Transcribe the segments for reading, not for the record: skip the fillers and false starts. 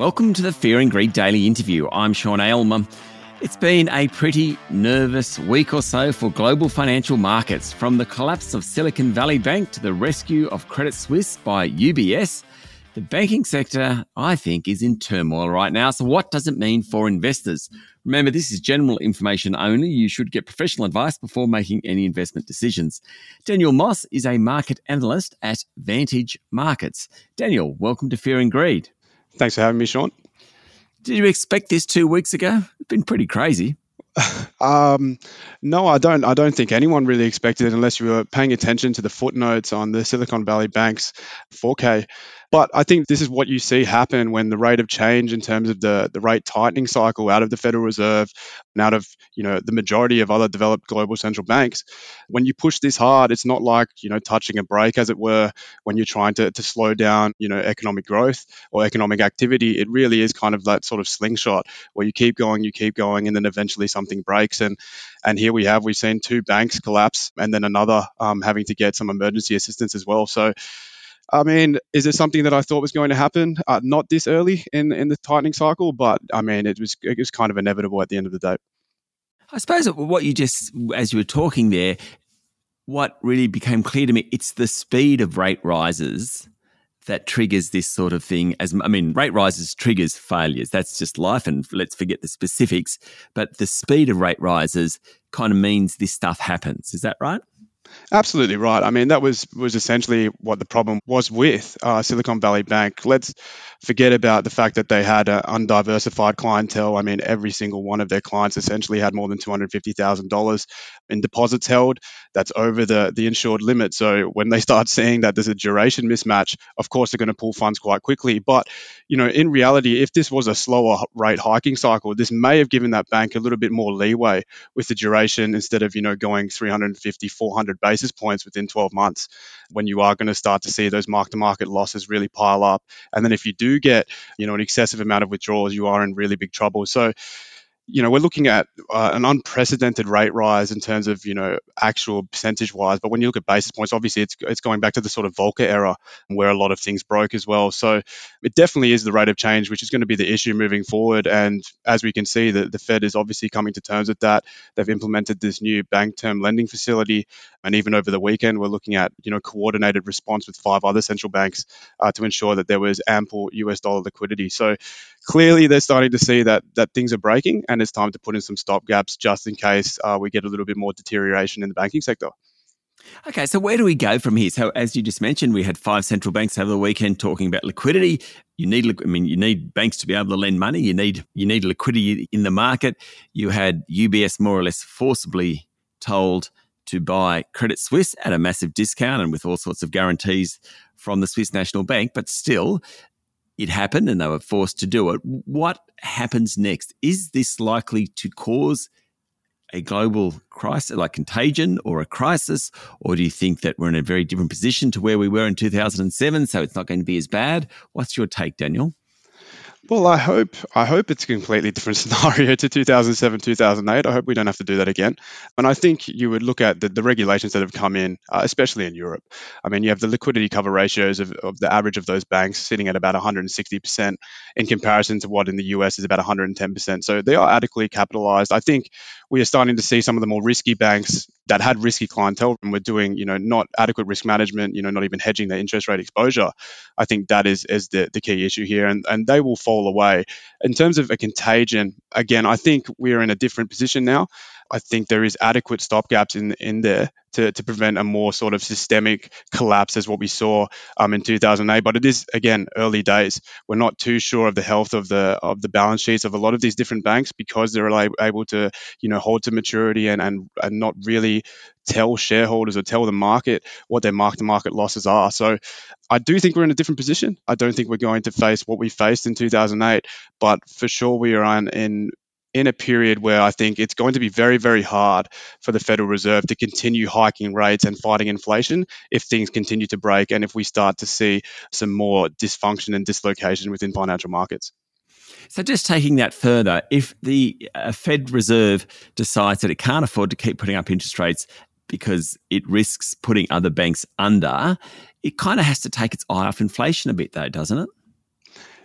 Welcome to the Fear and Greed Daily Interview. I'm Sean Aylmer. It's been a pretty nervous week or so for global financial markets, from the collapse of Silicon Valley Bank to the rescue of Credit Suisse by UBS. The banking sector, I think, is in turmoil right now. So what does it mean for investors? Remember, this is general information only. You should get professional advice before making any investment decisions. Daniel Moss is a market analyst at Vantage Markets. Daniel, welcome to Fear and Greed. Thanks for having me, Sean. Did you expect this 2 weeks ago? It's been pretty crazy. No, I don't think anyone really expected it unless you were paying attention to the footnotes on the Silicon Valley Bank's 4K. But I think this is what you see happen when the rate of change in terms of the rate tightening cycle out of the Federal Reserve and out of, you know, the majority of other developed global central banks. When you push this hard, it's not like, you know, touching a brake, as it were, when you're trying to slow down, you know, economic growth or economic activity. It really is kind of that sort of slingshot where you keep going, and then eventually something breaks. And here we've seen two banks collapse and then another having to get some emergency assistance as well. So, I mean, is it something that I thought was going to happen? Not this early in the tightening cycle, but I mean, it was kind of inevitable at the end of the day. I suppose what you just, as you were talking there, what really became clear to me, it's the speed of rate rises that triggers this sort of thing. Rate rises triggers failures. That's just life, and let's forget the specifics. But the speed of rate rises kind of means this stuff happens. Is that right? Absolutely right. I mean, that was essentially what the problem was with Silicon Valley Bank. Let's forget about the fact that they had an undiversified clientele. I mean, every single one of their clients essentially had more than $250,000 in deposits held. That's over the insured limit. So when they start seeing that there's a duration mismatch, of course, they're going to pull funds quite quickly. But, you know, in reality, if this was a slower rate hiking cycle, this may have given that bank a little bit more leeway with the duration, instead of, you know, going 350, 400 basis points within 12 months, when you are going to start to see those mark-to-market losses really pile up. And then if you do get, you know, an excessive amount of withdrawals, you are in really big trouble. So, you know, we're looking at an unprecedented rate rise in terms of, you know, actual percentage-wise. But when you look at basis points, obviously it's going back to the sort of Volcker era where a lot of things broke as well. So it definitely is the rate of change, which is going to be the issue moving forward. And as we can see, the Fed is obviously coming to terms with that. They've implemented this new bank term lending facility. And even over the weekend, we're looking at, you know, coordinated response with 5 other central banks to ensure that there was ample US dollar liquidity. So clearly, they're starting to see that things are breaking, and it's time to put in some stopgaps just in case we get a little bit more deterioration in the banking sector. Okay, so where do we go from here? So as you just mentioned, we had 5 central banks over the weekend talking about liquidity. You need banks to be able to lend money. You need liquidity in the market. You had UBS more or less forcibly told to buy Credit Suisse at a massive discount and with all sorts of guarantees from the Swiss National Bank, but still, it happened and they were forced to do it. What happens next? Is this likely to cause a global crisis, like contagion or a crisis? Or do you think that we're in a very different position to where we were in 2007, so it's not going to be as bad? What's your take, Daniel? Well, I hope it's a completely different scenario to 2007, 2008. I hope we don't have to do that again. And I think you would look at the regulations that have come in, especially in Europe. I mean, you have the liquidity cover ratios of the average of those banks sitting at about 160% in comparison to what in the US is about 110%. So they are adequately capitalized. I think we are starting to see some of the more risky banks that had risky clientele and were doing, you know, not adequate risk management, you know, not even hedging their interest rate exposure. I think that is the key issue here, and they will fall away. In terms of a contagion, again, I think we're in a different position now. I think there is adequate stopgaps in there to prevent a more sort of systemic collapse as what we saw in 2008. But it is, again, early days. We're not too sure of the health of the balance sheets of a lot of these different banks because they're able to, you know, hold to maturity and not really tell shareholders or tell the market what their mark-to-market losses are. So I do think we're in a different position. I don't think we're going to face what we faced in 2008, but for sure we are in a period where I think it's going to be very, very hard for the Federal Reserve to continue hiking rates and fighting inflation if things continue to break and if we start to see some more dysfunction and dislocation within financial markets. So just taking that further, if the Fed Reserve decides that it can't afford to keep putting up interest rates because it risks putting other banks under, it kind of has to take its eye off inflation a bit though, doesn't it?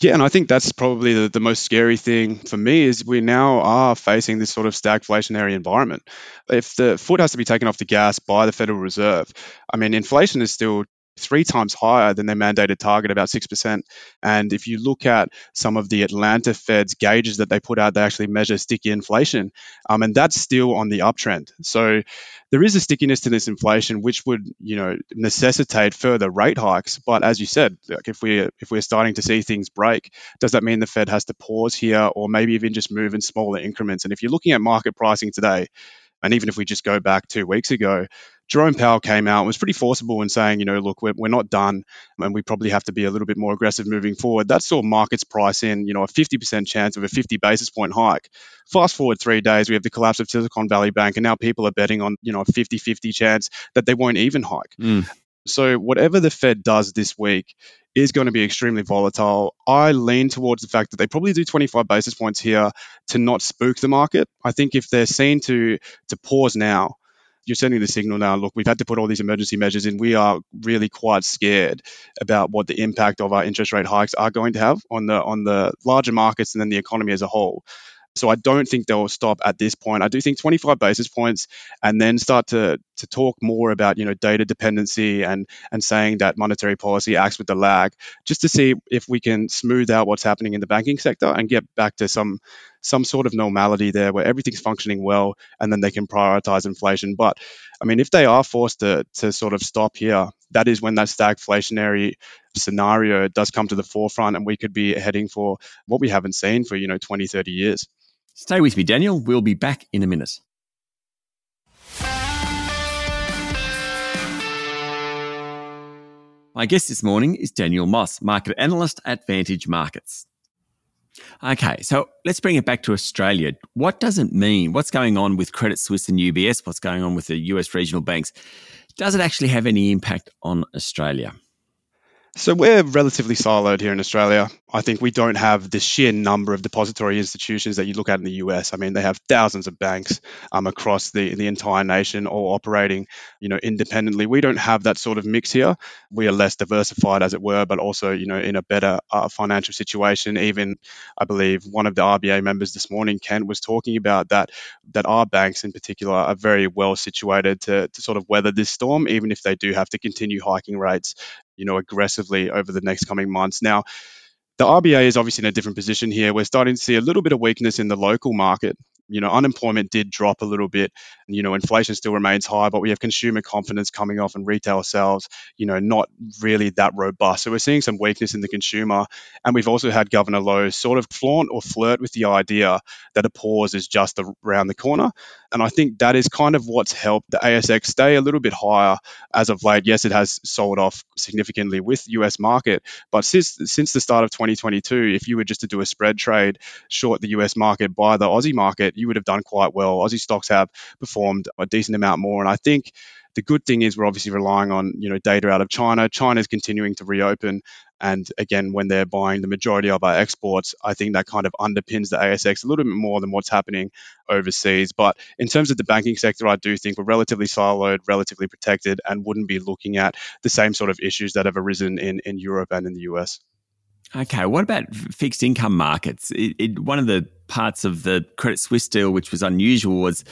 Yeah, and I think that's probably the most scary thing for me is we now are facing this sort of stagflationary environment. If the foot has to be taken off the gas by the Federal Reserve, I mean, inflation is still 3 times higher than their mandated target, about 6%. And if you look at some of the Atlanta Fed's gauges that they put out, they actually measure sticky inflation, and that's still on the uptrend. So there is a stickiness to this inflation, which would, you know, necessitate further rate hikes. But as you said, like if we're starting to see things break, does that mean the Fed has to pause here, or maybe even just move in smaller increments? And if you're looking at market pricing today, and even if we just go back 2 weeks ago, Jerome Powell came out and was pretty forcible in saying, you know, look, we're not done and we probably have to be a little bit more aggressive moving forward. That saw markets price in, you know, a 50% chance of a 50 basis point hike. Fast forward 3 days, we have the collapse of Silicon Valley Bank, and now people are betting on, you know, a 50-50 chance that they won't even hike. So whatever the Fed does this week is going to be extremely volatile. I lean towards the fact that they probably do 25 basis points here to not spook the market. I think if they're seen to pause now, you're sending the signal now, look, we've had to put all these emergency measures in. We are really quite scared about what the impact of our interest rate hikes are going to have on the larger markets and then the economy as a whole. So I don't think they'll stop at this point. I do think 25 basis points and then start to talk more about, you know, data dependency and saying that monetary policy acts with a lag, just to see if we can smooth out what's happening in the banking sector and get back to some sort of normality there where everything's functioning well, and then they can prioritize inflation. But I mean, if they are forced to sort of stop here, that is when that stagflationary scenario does come to the forefront, and we could be heading for what we haven't seen for, you know, 20, 30 years. Stay with me, Daniel. We'll be back in a minute. My guest this morning is Daniel Moss, market analyst at Vantage Markets. Okay, so let's bring it back to Australia. What does it mean? What's going on with Credit Suisse and UBS? What's going on with the US regional banks? Does it actually have any impact on Australia? So we're relatively siloed here in Australia. I think we don't have the sheer number of depository institutions that you look at in the US. I mean, they have thousands of banks across the entire nation, all operating, you know, independently. We don't have that sort of mix here. We are less diversified, as it were, but also, you know, in a better financial situation. Even, I believe, one of the RBA members this morning, Kent, was talking about that our banks in particular are very well situated to sort of weather this storm, even if they do have to continue hiking rates, you know, aggressively over the next coming months. Now, the RBA is obviously in a different position here. We're starting to see a little bit of weakness in the local market. You know, unemployment did drop a little bit. You know, inflation still remains high, but we have consumer confidence coming off and retail sales, you know, not really that robust. So we're seeing some weakness in the consumer. And we've also had Governor Lowe sort of flaunt or flirt with the idea that a pause is just around the corner. And I think that is kind of what's helped the ASX stay a little bit higher as of late. Yes, it has sold off significantly with US market, but since the start of 2022, if you were just to do a spread trade short the US market by the Aussie market, you would have done quite well. Aussie stocks have performed a decent amount more. And I think the good thing is we're obviously relying on, you know, data out of China. China's continuing to reopen. And again, when they're buying the majority of our exports, I think that kind of underpins the ASX a little bit more than what's happening overseas. But in terms of the banking sector, I do think we're relatively siloed, relatively protected, and wouldn't be looking at the same sort of issues that have arisen in Europe and in the US. Okay, what about fixed income markets? One of the parts of the Credit Suisse deal which was unusual was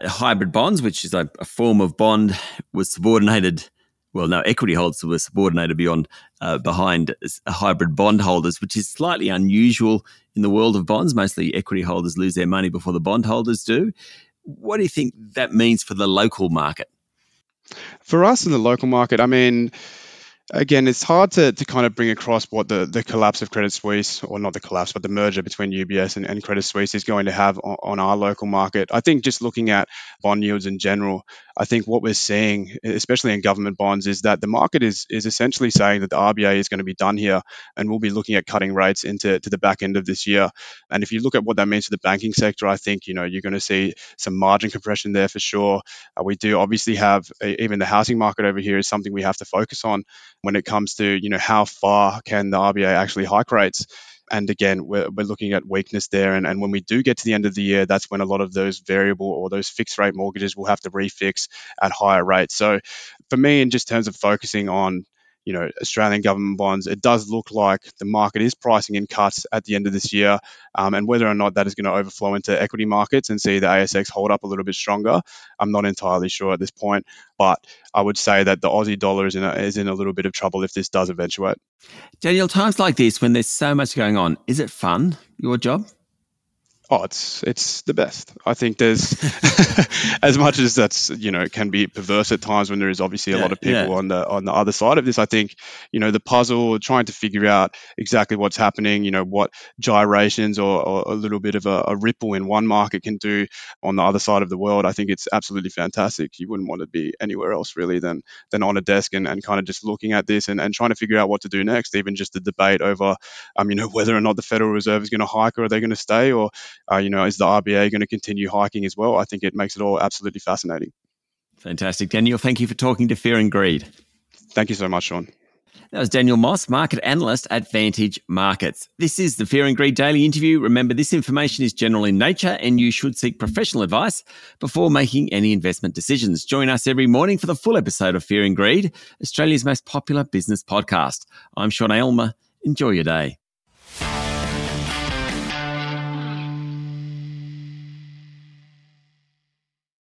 hybrid bonds, which is a form of bond, was subordinated. Well, no, equity holders were subordinated behind hybrid bond holders, which is slightly unusual in the world of bonds. Mostly equity holders lose their money before the bond holders do. What do you think that means for the local market? For us in the local market, I mean, again, it's hard to kind of bring across what the collapse of Credit Suisse, or not the collapse, but the merger between UBS and Credit Suisse is going to have on our local market. I think just looking at bond yields in general, I think what we're seeing, especially in government bonds, is that the market is essentially saying that the RBA is going to be done here and we'll be looking at cutting rates to the back end of this year. And if you look at what that means for the banking sector, I think, you know, you're going to see some margin compression there for sure. We do obviously have, even the housing market over here is something we have to focus on when it comes to, you know, how far can the RBA actually hike rates. And again, we're looking at weakness there. And when we do get to the end of the year, that's when a lot of those variable or those fixed rate mortgages will have to refix at higher rates. So for me, in just terms of focusing on you know, Australian government bonds, it does look like the market is pricing in cuts at the end of this year, and whether or not that is going to overflow into equity markets and see the ASX hold up a little bit stronger, I'm not entirely sure at this point. But I would say that the Aussie dollar is in a little bit of trouble if this does eventuate. Daniel, times like this when there's so much going on, is it fun, your job? Oh, it's the best. I think there's, as much as that's, you know, it can be perverse at times when there is obviously a lot of people on the other side of this. I think, you know, the puzzle, trying to figure out exactly what's happening, you know, what gyrations or a little bit of a ripple in one market can do on the other side of the world. I think it's absolutely fantastic. You wouldn't want to be anywhere else really than on a desk and kind of just looking at this and trying to figure out what to do next. Even just the debate over, you know, whether or not the Federal Reserve is going to hike or are they going to stay, or you know, is the RBA going to continue hiking as well? I think it makes it all absolutely fascinating. Fantastic. Daniel, thank you for talking to Fear and Greed. Thank you so much, Sean. That was Daniel Moss, market analyst at Vantage Markets. This is the Fear and Greed Daily Interview. Remember, this information is general in nature and you should seek professional advice before making any investment decisions. Join us every morning for the full episode of Fear and Greed, Australia's most popular business podcast. I'm Sean Aylmer. Enjoy your day.